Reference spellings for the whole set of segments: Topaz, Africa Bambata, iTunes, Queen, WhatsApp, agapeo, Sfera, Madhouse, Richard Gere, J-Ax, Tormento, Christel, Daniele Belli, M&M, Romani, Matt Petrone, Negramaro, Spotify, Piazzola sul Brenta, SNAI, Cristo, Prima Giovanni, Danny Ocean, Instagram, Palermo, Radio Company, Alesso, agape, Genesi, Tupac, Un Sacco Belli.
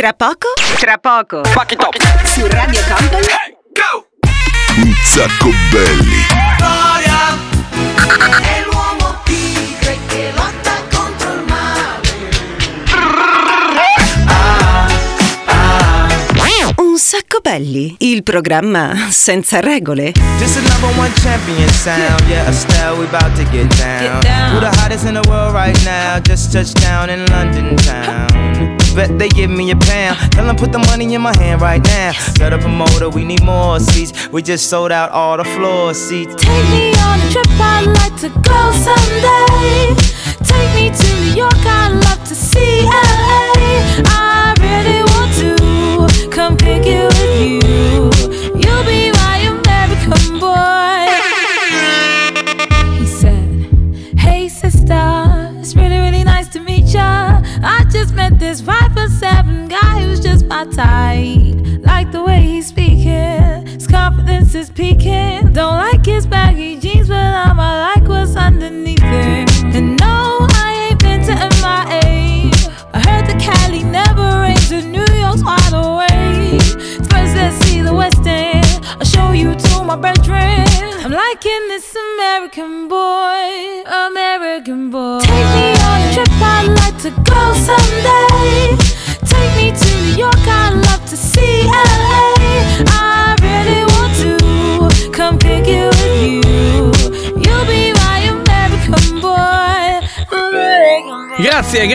Tra poco su Radio Company. Go! Un sacco belli. È l'uomo tigre che lotta contro il male. Un sacco belli, il programma senza regole. This is number one champion sound. Yeah, Estelle, we about to get down. Who the hottest in the world right now? Just touched down in London town. Bet they give me a pound. Tell them put the money in my hand right now. Set up a motor, we need more seats. We just sold out all the floor seats. Take me on a trip, I'd like to go someday. Take me to New York, I'd love to see LA. I really want to come pick it with you. You'll be my American boy. He said, hey sister, it's really, really nice to meet ya. I just met this 5'7" guy who's just my type. Like the way he's speaking, his confidence is peaking. Don't like his baggy jeans, but I like what's underneath it. And no, I ain't been to MIA. I heard that Cali never rains and New York's wide awake. First let's see the West End, I'll show you to my brethren. I'm liking this American boy, American boy. Take me on a trip, I'd like to go someday. Take me to New York, I'd love to see LA. I really want to come pick it with you. You'll be my American boy, American boy. Grazie.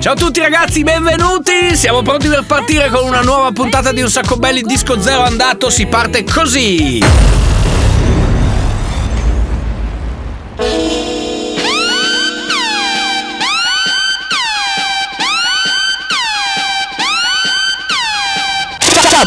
Ciao a tutti ragazzi, benvenuti. Siamo pronti per partire con una nuova puntata di Un Sacco Belli. Disco zero andato, si parte così. Ciao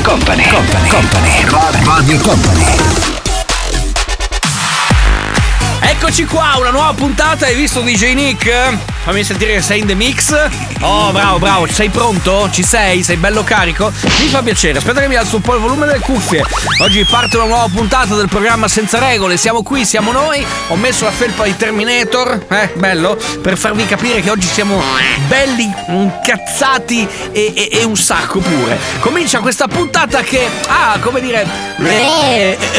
Company. Radio Company. Eccoci qua, una nuova puntata, hai visto DJ Nick? Fammi sentire che sei in the mix. Oh bravo, sei pronto? Ci sei? Sei bello carico? Mi fa piacere, aspetta che mi alzo un po' il volume delle cuffie. Oggi parte una nuova puntata del programma senza regole. Siamo qui, siamo noi. Ho messo la felpa di Terminator, bello, per farvi capire che oggi siamo belli, incazzati e un sacco pure. Comincia questa puntata che,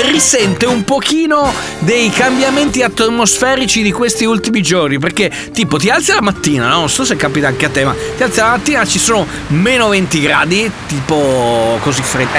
risente un pochino dei cambiamenti atmosferici di questi ultimi giorni, perché tipo ti alzi la mattina, no? Non so se capita anche a te, ma ti alzi la mattina, ci sono meno 20 gradi, tipo così freddo,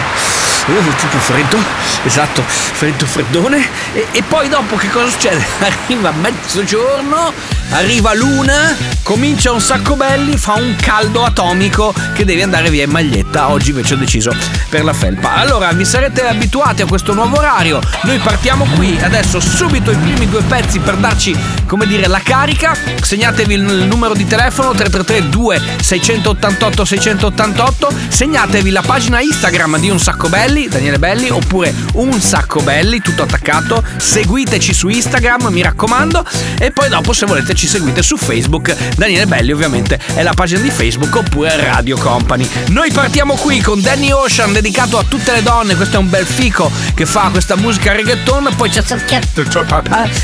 tipo freddo, esatto, freddone, e poi dopo che cosa succede? Arriva mezzogiorno, arriva luna, comincia Un Sacco Belli, fa un caldo atomico che devi andare via in maglietta. Oggi invece ho deciso per la felpa. Allora vi sarete abituati a questo nuovo orario, noi partiamo qui adesso subito i primi due pezzi per darci, come dire, la carica. Segnatevi il numero di telefono 333 2688 688, segnatevi la pagina Instagram di Un Sacco Belli, Daniele Belli, oppure Un Sacco Belli tutto attaccato, seguiteci su Instagram, mi raccomando, e poi dopo se volete ci seguite su Facebook, Daniele Belli ovviamente è la pagina di Facebook, oppure Radio Company. Noi partiamo qui con Danny Ocean, dedicato a tutte le donne, questo è un bel fico che fa questa musica reggaeton, poi c'è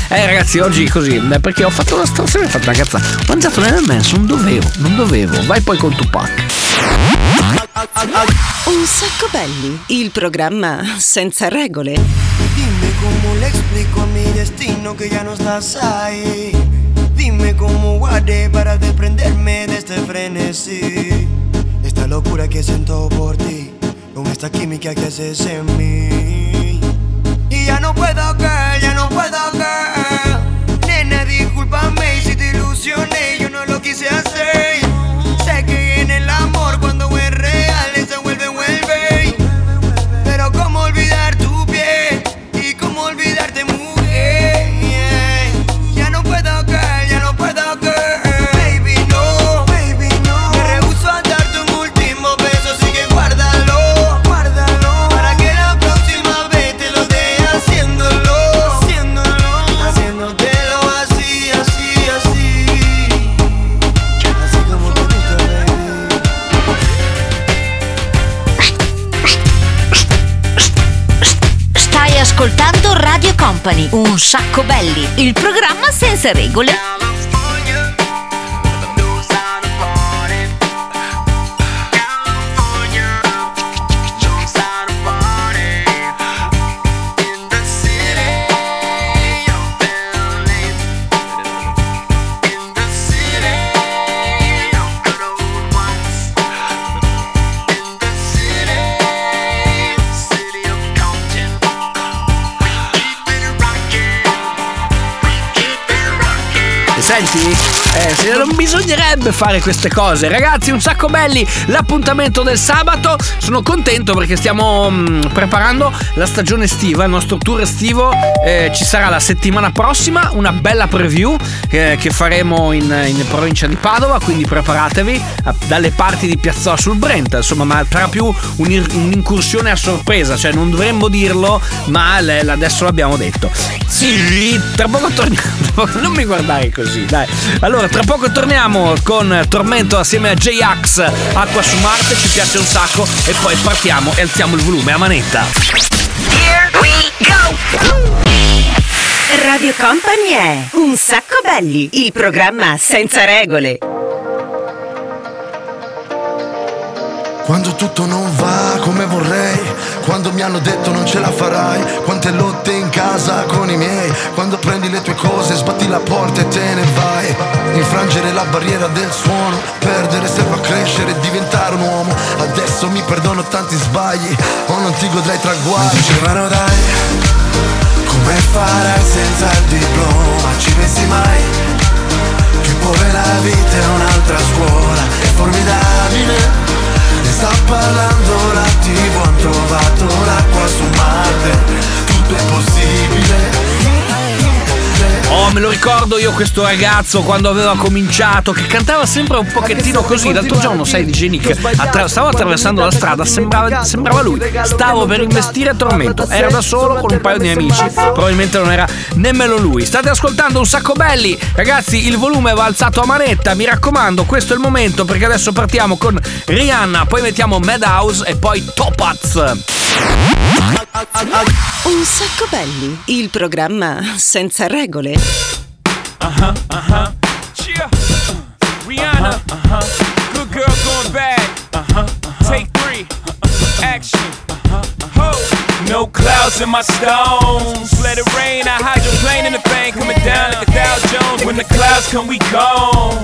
ragazzi oggi così, perché ho fatto una stazione, fatta una cazzata, ho mangiato un M&M, non dovevo, vai poi con Tupac. Un Sacco Belli, il programma senza regole. Dime cómo le explico a mi destino que ya no estás ahí. Dime cómo guardé para desprenderme de este frenesí. Esta locura que siento por ti, con esta química que haces en mí. Y ya no puedo, girl. Nena, discúlpame si te ilusioné, yo no lo quise hacer. Sé que en el amor cuando es real se vuelve. Pero cómo olvidar tu piel y cómo olvidarte, mujer. Company, Un Sacco Belli, il programma senza regole. Non bisognerebbe fare queste cose, ragazzi. Un Sacco Belli, l'appuntamento del sabato. Sono contento perché stiamo preparando la stagione estiva, il nostro tour estivo. Ci sarà la settimana prossima una bella preview che faremo in provincia di Padova, quindi preparatevi dalle parti di Piazzola sul Brenta, insomma, ma sarà più un'incursione a sorpresa, cioè non dovremmo dirlo, ma adesso l'abbiamo detto. Sì, tra poco torniamo. Non mi guardare così, dai. Allora, tra poco torniamo con Tormento assieme a J-Ax, Acqua su Marte, ci piace un sacco, e poi partiamo e alziamo il volume a manetta. Here we go! Radio Company è Un Sacco Belli, il programma senza regole. Quando tutto non va come vorrei, quando mi hanno detto non ce la farai, quante lotte in casa con i miei, quando prendi le tue cose, sbatti la porta e te ne vai. Infrangere la barriera del suono, perdere serve a crescere e diventare un uomo. Adesso mi perdono tanti sbagli, o non ti godrai traguardi. Mi dicevano dai, come farai senza il diploma, ci pensi mai? Che poi la vita è un'altra scuola, è formidabile. Ne sta parlando la TV, han trovato l'acqua su Marte, tutto è possibile. Oh, me lo ricordo io questo ragazzo quando aveva cominciato, che cantava sempre un pochettino così. L'altro giorno, sai, DJ Nick stavo attraversando la strada, sembrava lui. Stavo per investire a Tormento, era da solo con un paio di amici, probabilmente non era nemmeno lui. State ascoltando Un Sacco Belli, ragazzi, il volume va alzato a manetta, mi raccomando, questo è il momento, perché adesso partiamo con Rihanna, poi mettiamo Madhouse e poi Topaz. Un Sacco Belli, il programma senza regole. Uh-huh, uh-huh. Cheer. Rihanna. Uh-huh, uh-huh. Good girl going bad. Uh-huh, uh-huh. Take three. Uh-huh. Action. Uh-huh, uh-huh. No clouds in my stones. Let it rain. I hydroplane in the bank. Coming down like a Dow Jones. When the clouds come, we gone.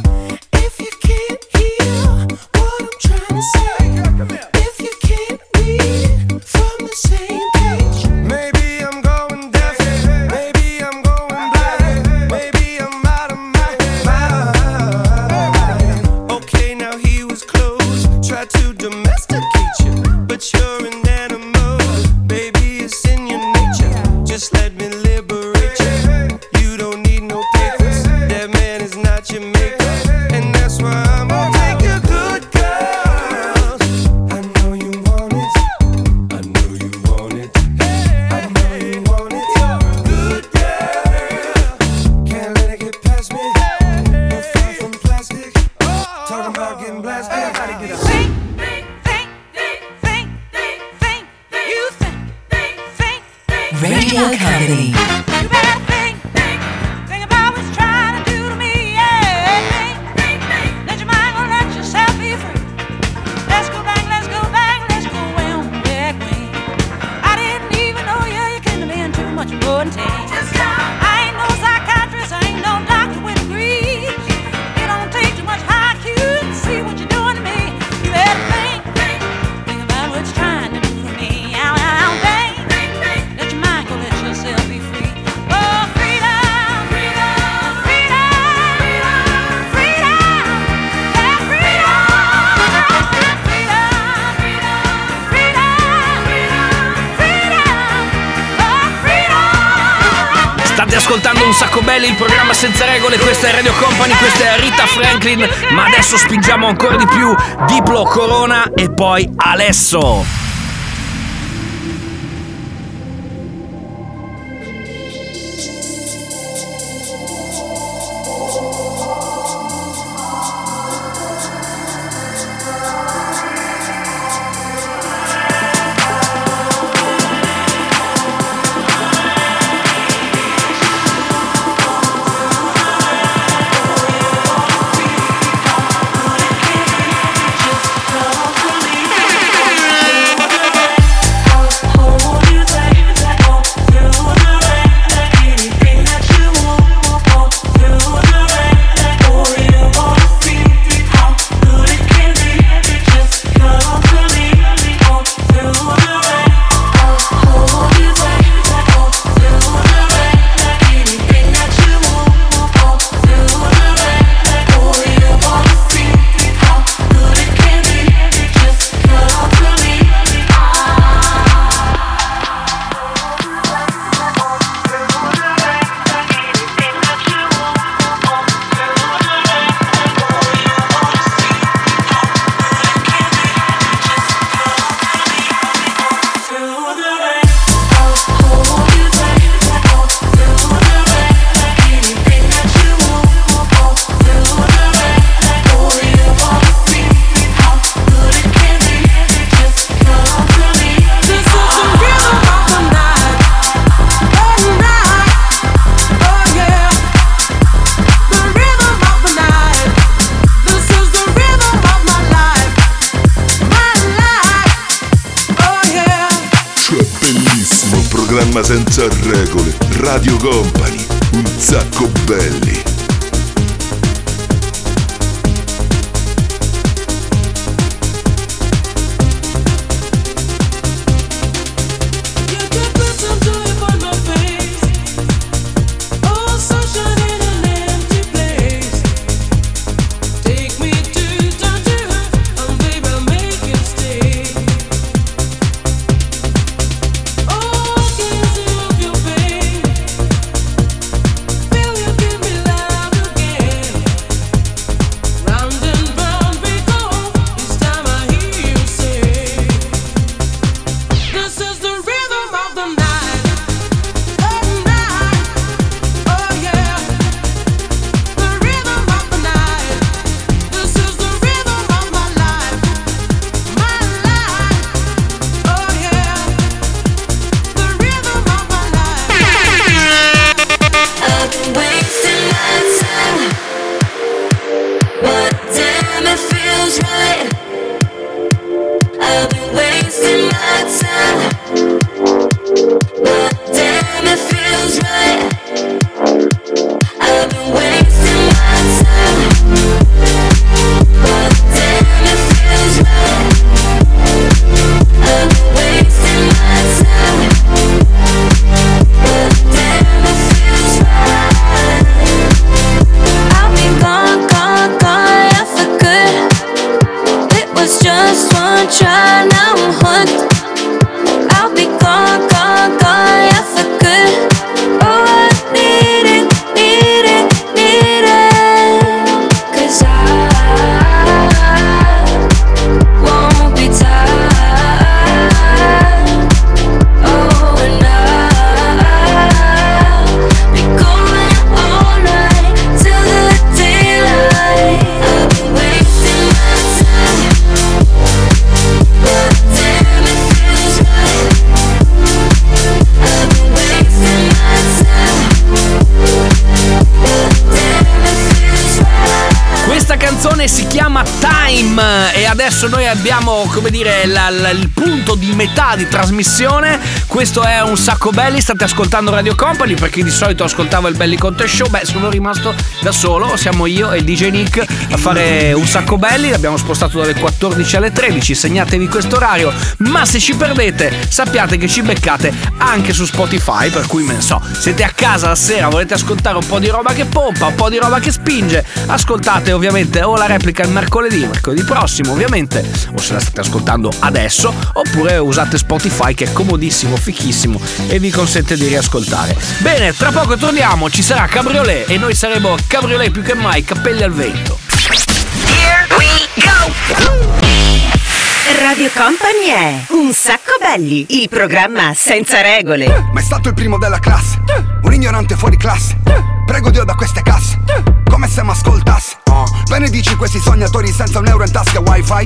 Freedom! State ascoltando Un Sacco Belli, il programma senza regole. Questa è Radio Company, questa è Rita Franklin. Ma adesso spingiamo ancora di più. Diplo, Corona e poi Alesso. Senza regole, Radio Company, Un Sacco Belli. Si chiama Time e adesso noi abbiamo, come dire, il punto di metà di trasmissione. Questo è Un Sacco Belli, state ascoltando Radio Company. Per chi di solito ascoltava il Belli Contest Show, beh, sono rimasto da solo, siamo io e DJ Nick a fare Un Sacco Belli. L'abbiamo spostato dalle 14 alle 13, segnatevi questo orario, ma se ci perdete sappiate che ci beccate anche su Spotify, per cui me ne so, siete a casa la sera, volete ascoltare un po' di roba che pompa, un po' di roba che spinge, ascoltate ovviamente o la replica in mercoledì prossimo ovviamente, o se la state ascoltando adesso, oppure usate Spotify che è comodissimo, fichissimo e vi consente di riascoltare. Bene, tra poco torniamo, ci sarà Cabriolet e noi saremo Cabriolet più che mai, cappelli al vento. Here we go. Radio Company è Un Sacco Belli, il programma senza regole. Ma è stato il primo della classe, un ignorante fuori classe. Prego Dio da queste casse, come se m'ascoltasse. Benedici questi sognatori senza un euro in tasca wifi.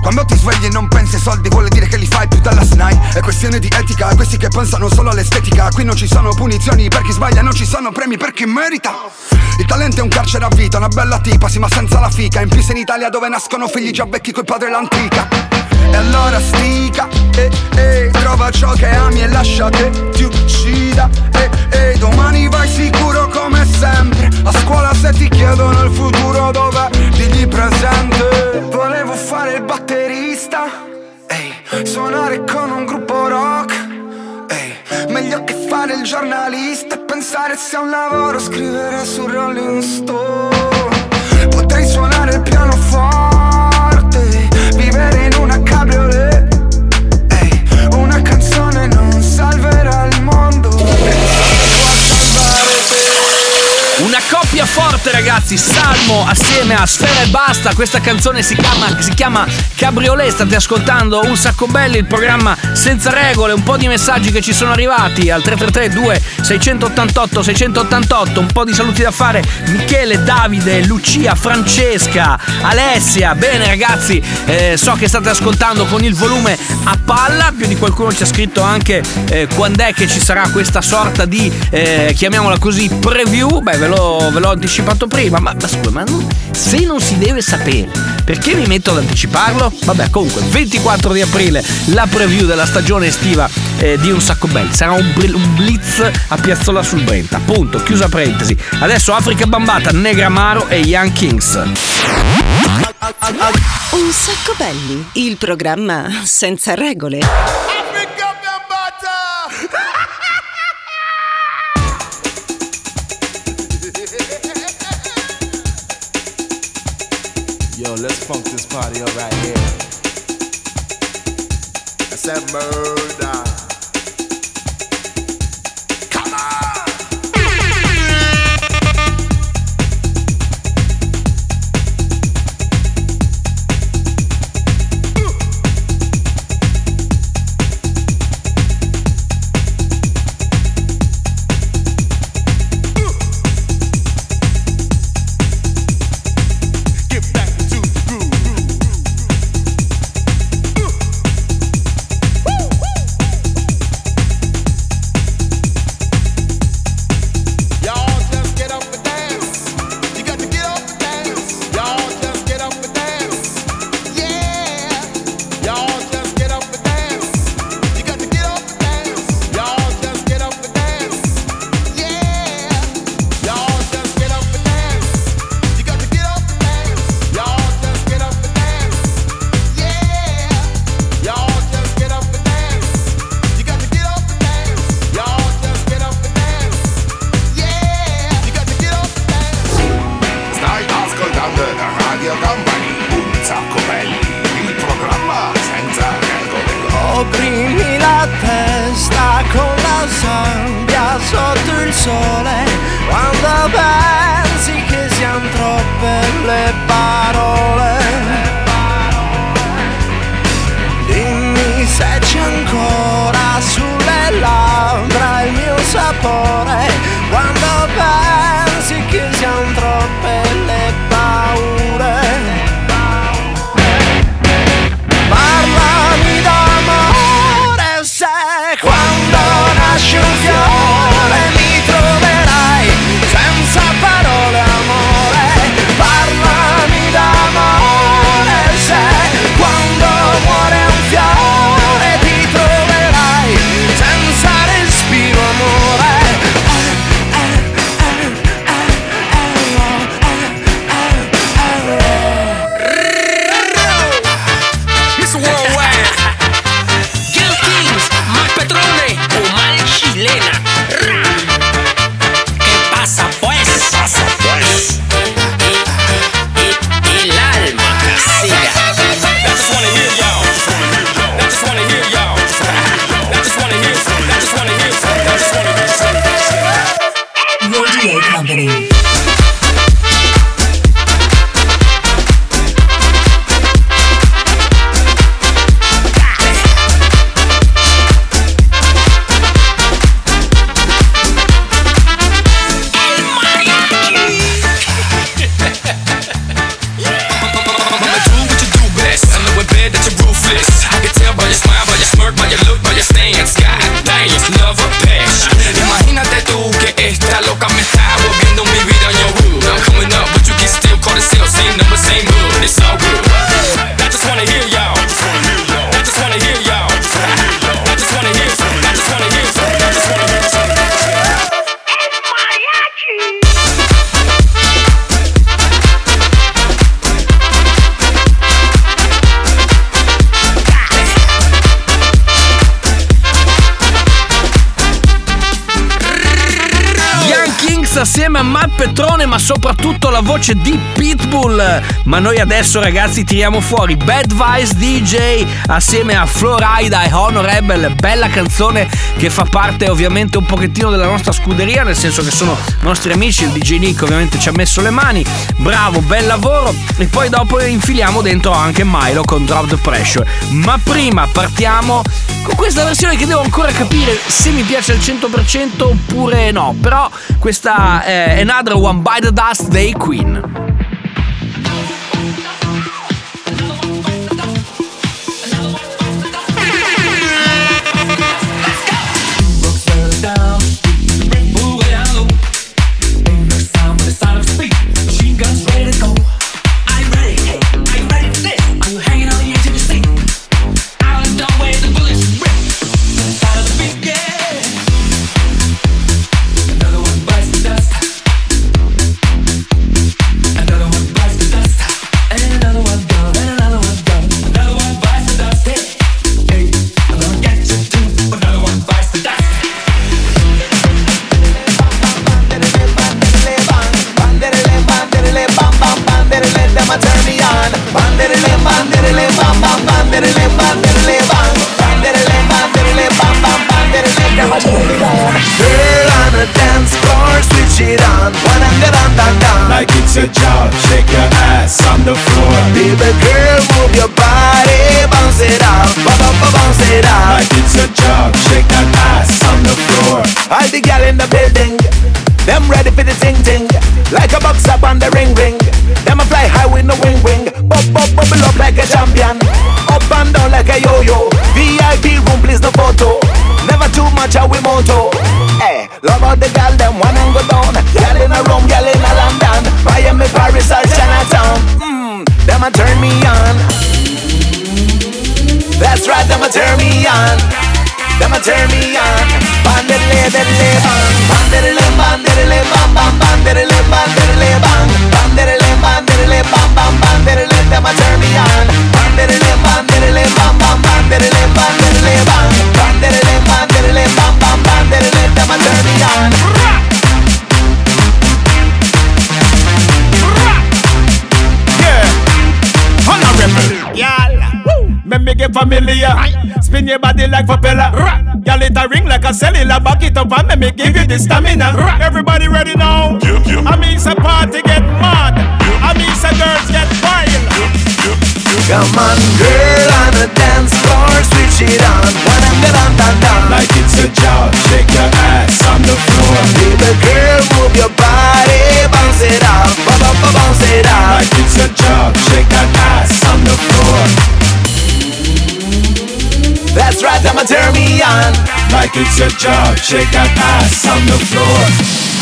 Quando ti svegli e non pensi ai soldi, vuol dire che li fai più dalla SNAI. È questione di etica, questi che pensano solo all'estetica. Qui non ci sono punizioni per chi sbaglia, non ci sono premi per chi merita. Il talento è un carcere a vita, una bella tipa sì ma senza la fica. In plus in Italia dove nascono figli già vecchi col padre l'antica. E allora stica, trova ciò che ami e lascia che ti uccida. Domani vai sicuro come sempre. A scuola se ti chiedono il futuro dov'è, digli presente. Volevo fare il batterista, suonare con un gruppo rock. Meglio che fare il giornalista e pensare sia un lavoro scrivere su Rolling Stone. Potrei suonare il pianoforte, vivere in una cabriolet. Una canzone non salverà il mondo, una coppia forte ragazzi, Salmo assieme a Sfera e Basta. Questa canzone si chiama Cabriolet. State ascoltando Un Sacco Belli, il programma senza regole. Un po' di messaggi che ci sono arrivati al 333 2 688 688. Un po' di saluti da fare. Michele, Davide, Lucia, Francesca, Alessia. Bene ragazzi, so che state ascoltando con il volume a palla. Più di qualcuno ci ha scritto anche quando è che ci sarà questa sorta di chiamiamola così preview. Beh, ve l'ho anticipato prima, ma scusa, ma non, se non si deve sapere, perché mi metto ad anticiparlo? Vabbè, comunque, 24 di aprile, la preview della stagione estiva di Un Sacco Belli. Sarà un blitz a Piazzola sul Brenta, punto, chiusa parentesi. Adesso Africa Bambata, Negramaro e Young Kings. Un Sacco Belli, il programma senza regole. Yo, let's funk this party up right here. I said murder. Come Lena. J-Ax assieme a Matt Petrone, ma soprattutto la voce di Pitbull. Ma noi adesso, ragazzi, tiriamo fuori Bad Vice DJ assieme a Florida e Honorable. Bella canzone che fa parte ovviamente un pochettino della nostra scuderia, nel senso che sono nostri amici. Il DJ Nick ovviamente ci ha messo le mani, bravo, bel lavoro. E poi dopo infiliamo dentro anche Milo con Drop the Pressure. Ma prima partiamo con questa versione che devo ancora capire se mi piace al 100% oppure no, però questa è Another One by the Dust dei Queen. Spin your body like propeller. Y'all let it ring like a cellular. Back it up and let me give you the stamina. Everybody ready now? I mean it's a party get mad. I mean it's a girls get wild. Come on girl on the dance floor, switch it on. Like it's a job, shake your ass on the floor. Baby girl, move your body, bounce it out, bounce it out. Like it's a job, shake that ass on the floor. That's right, I'ma turn me on. Like it's your job, shake that ass on the floor.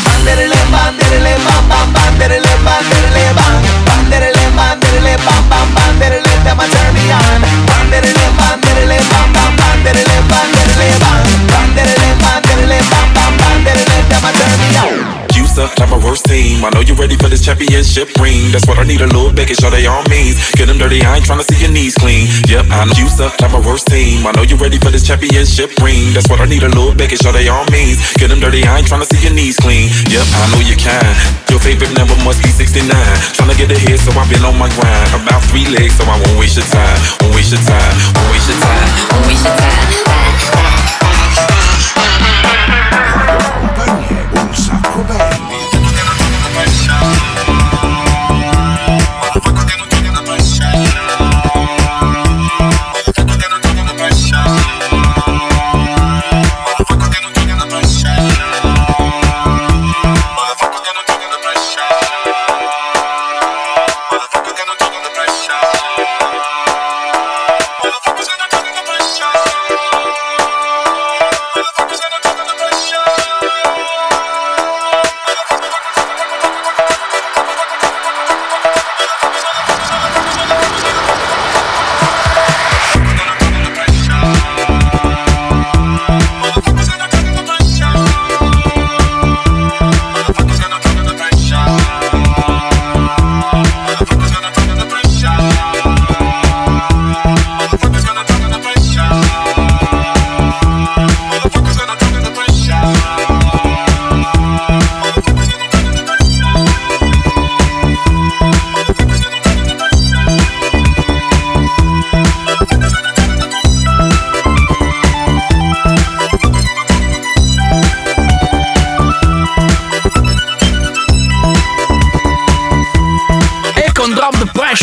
Banderele, banderele, bam, bam, banderele, banderele, bam. Banderele, banderele, bam, bam, banderele, I'ma turn me on. Banderele, banderele, bam, bam, banderele, banderele, bam. Banderele, banderele, bam, bam, banderele, I'ma turn me on. You suck like my worst team. I know you ready for this championship ring. That's what I need, a little bacon, show they all means. Get them dirty, I ain't tryna see your knees clean. Yep, I know you suck like my worst team. I know you ready for this championship ring. That's what I need, a little bacon, show they all means. Get them dirty, I ain't tryna see your knees clean. Yep, I know you can. Your favorite number must be 69. Tryna get a hit, so I've been on my grind. About 3 legs, so I won't waste your time. Won't waste your time. Won't waste your time. Won't waste your time.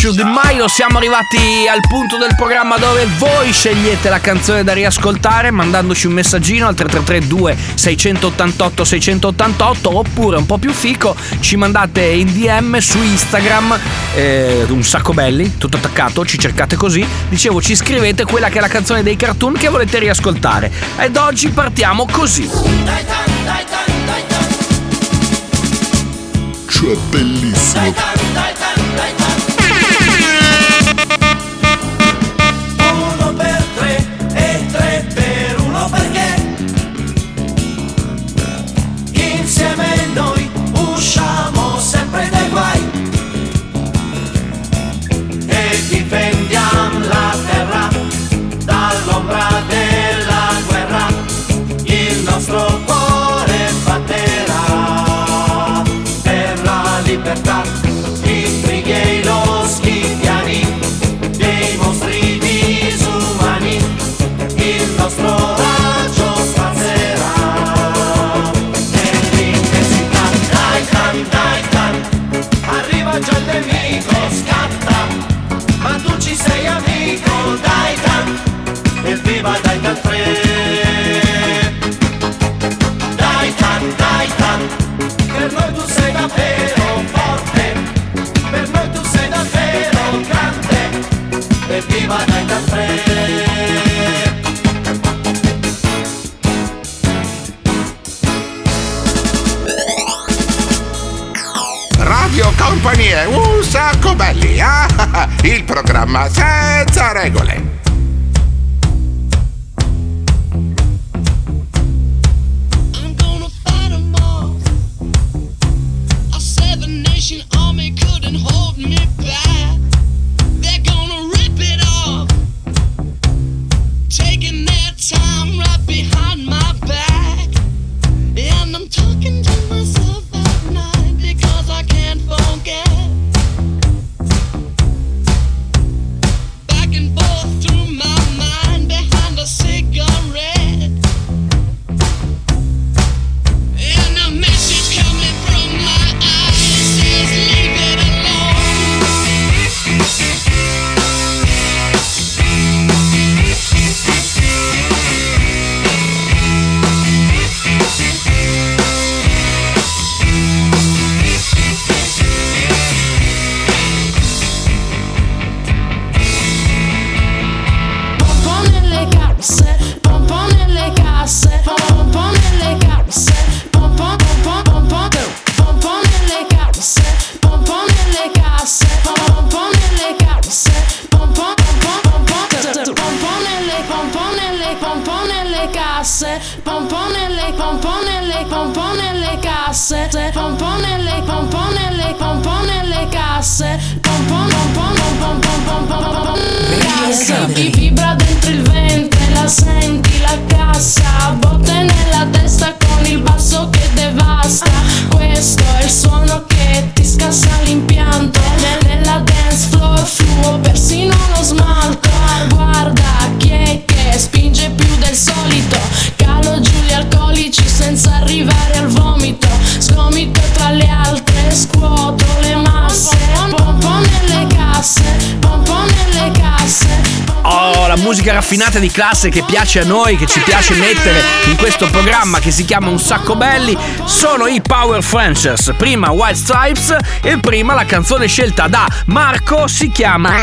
Should Milo. Siamo arrivati al punto del programma dove voi scegliete la canzone da riascoltare mandandoci un messaggino al 333 2688 688, oppure un po' più fico ci mandate in DM su Instagram, Un Sacco Belli tutto attaccato, ci cercate così, dicevo, ci scrivete quella che è la canzone dei cartoon che volete riascoltare. Ed oggi partiamo così. Cioè bellissimo. Uno per tre e tre per uno, perché insieme noi usciamo sempre dai guai e difendiamo la terra dall'ombra della guerra. Il nostro cuore batterà per la libertà. I frighi e i loschi piani dei mostri disumani, il nostro raggio spazzerà nell'intensità. Dai can, arriva già il nemico, scatta, ma tu ci sei amico. Dai can, evviva dai can 3. Dai tan, per noi tu sei davvero forte, per noi tu sei davvero grande, e viva dai tan 3. Radio Company è Un Sacco Belli, il programma senza regole. Raffinata di classe che piace a noi, che ci piace mettere in questo programma che si chiama Un Sacco Belli, sono i Power Franchers. Prima White Stripes e prima la canzone scelta da Marco, si chiama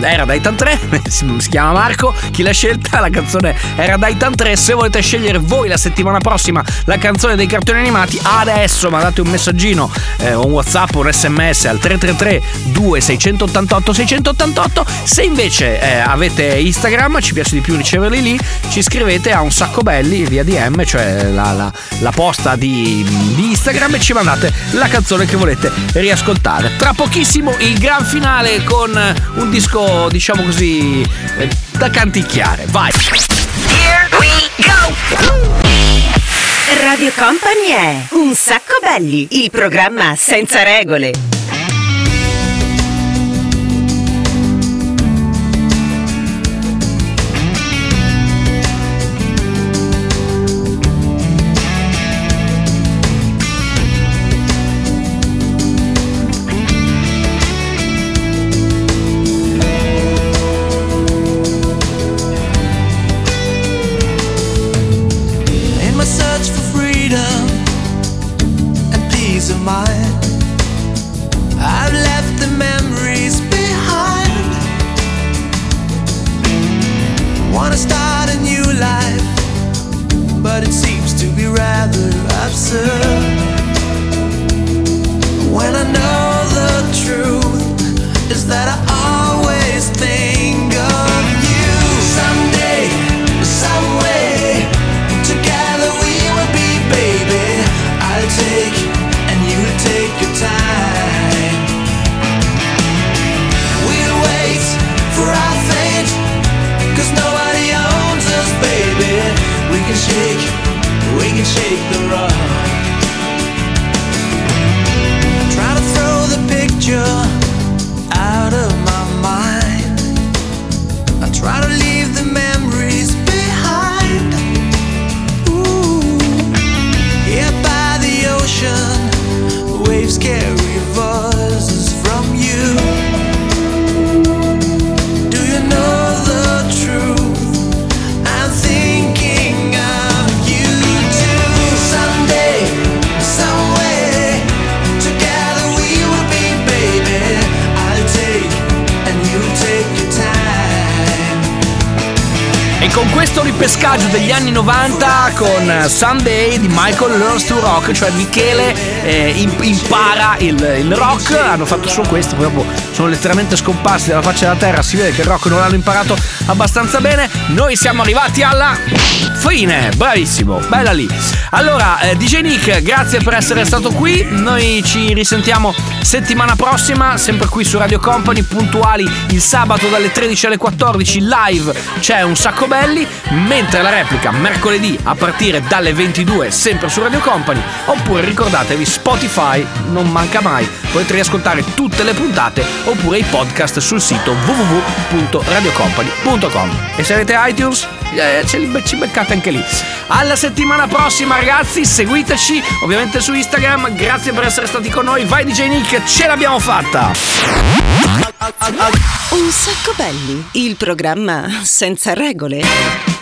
Era dai Tan 3, si chiama Marco chi l'ha scelta, la canzone Era dai Tan 3. Se volete scegliere voi la settimana prossima la canzone dei cartoni animati, adesso mandate un messaggino, un WhatsApp, un SMS al 333 2688 688. Se invece avete Instagram, ci piace di più riceverli lì, ci scrivete a Un Sacco Belli via DM, cioè la posta di Instagram, e ci mandate la canzone che volete riascoltare. Tra pochissimo il gran finale con un disco, diciamo così, da canticchiare. Vai! Here we go! Radio Company è Un Sacco Belli, il programma senza regole. freedom and peace of mind. I've left the memories behind. Wanna start a new life, but it seems to be rather absurd. When I know the truth is that I always think of you. Someday, someway, together we will be, baby. I'll take and you'll take your time. We'll wait for our fate, cause nobody owns us, baby. We can shake the rock. Try to throw the picture out of my mind. I try to leave the memories behind. Ooh. Here by the ocean, waves carry voices from you. Do you know the truth? I'm thinking of you too. Someday, some way, together we will be, baby. I'll take and you take your time. E con questo ripescaggio degli anni 90 con Someday di Michael Learns to Rock, cioè Michele impara il rock, hanno fatto solo questo, poi dopo sono letteralmente scomparsi dalla faccia della terra, si vede che il rock non l'hanno imparato abbastanza bene. Noi siamo arrivati alla fine, bravissimo, bella lì. Allora, DJ Nick, grazie per essere stato qui, noi ci risentiamo settimana prossima, sempre qui su Radio Company, puntuali il sabato dalle 13 alle 14, live c'è Un Sacco Belli, mentre la replica mercoledì a partire dalle 22 sempre su Radio Company, oppure ricordatevi Spotify non manca mai, potete riascoltare tutte le puntate oppure i podcast sul sito www.radiocompany.com, e se avete iTunes ci beccate anche lì. Alla settimana prossima ragazzi, seguiteci ovviamente su Instagram, grazie per essere stati con noi. Vai DJ Nick, ce l'abbiamo fatta. Un Sacco Belli, il programma senza regole.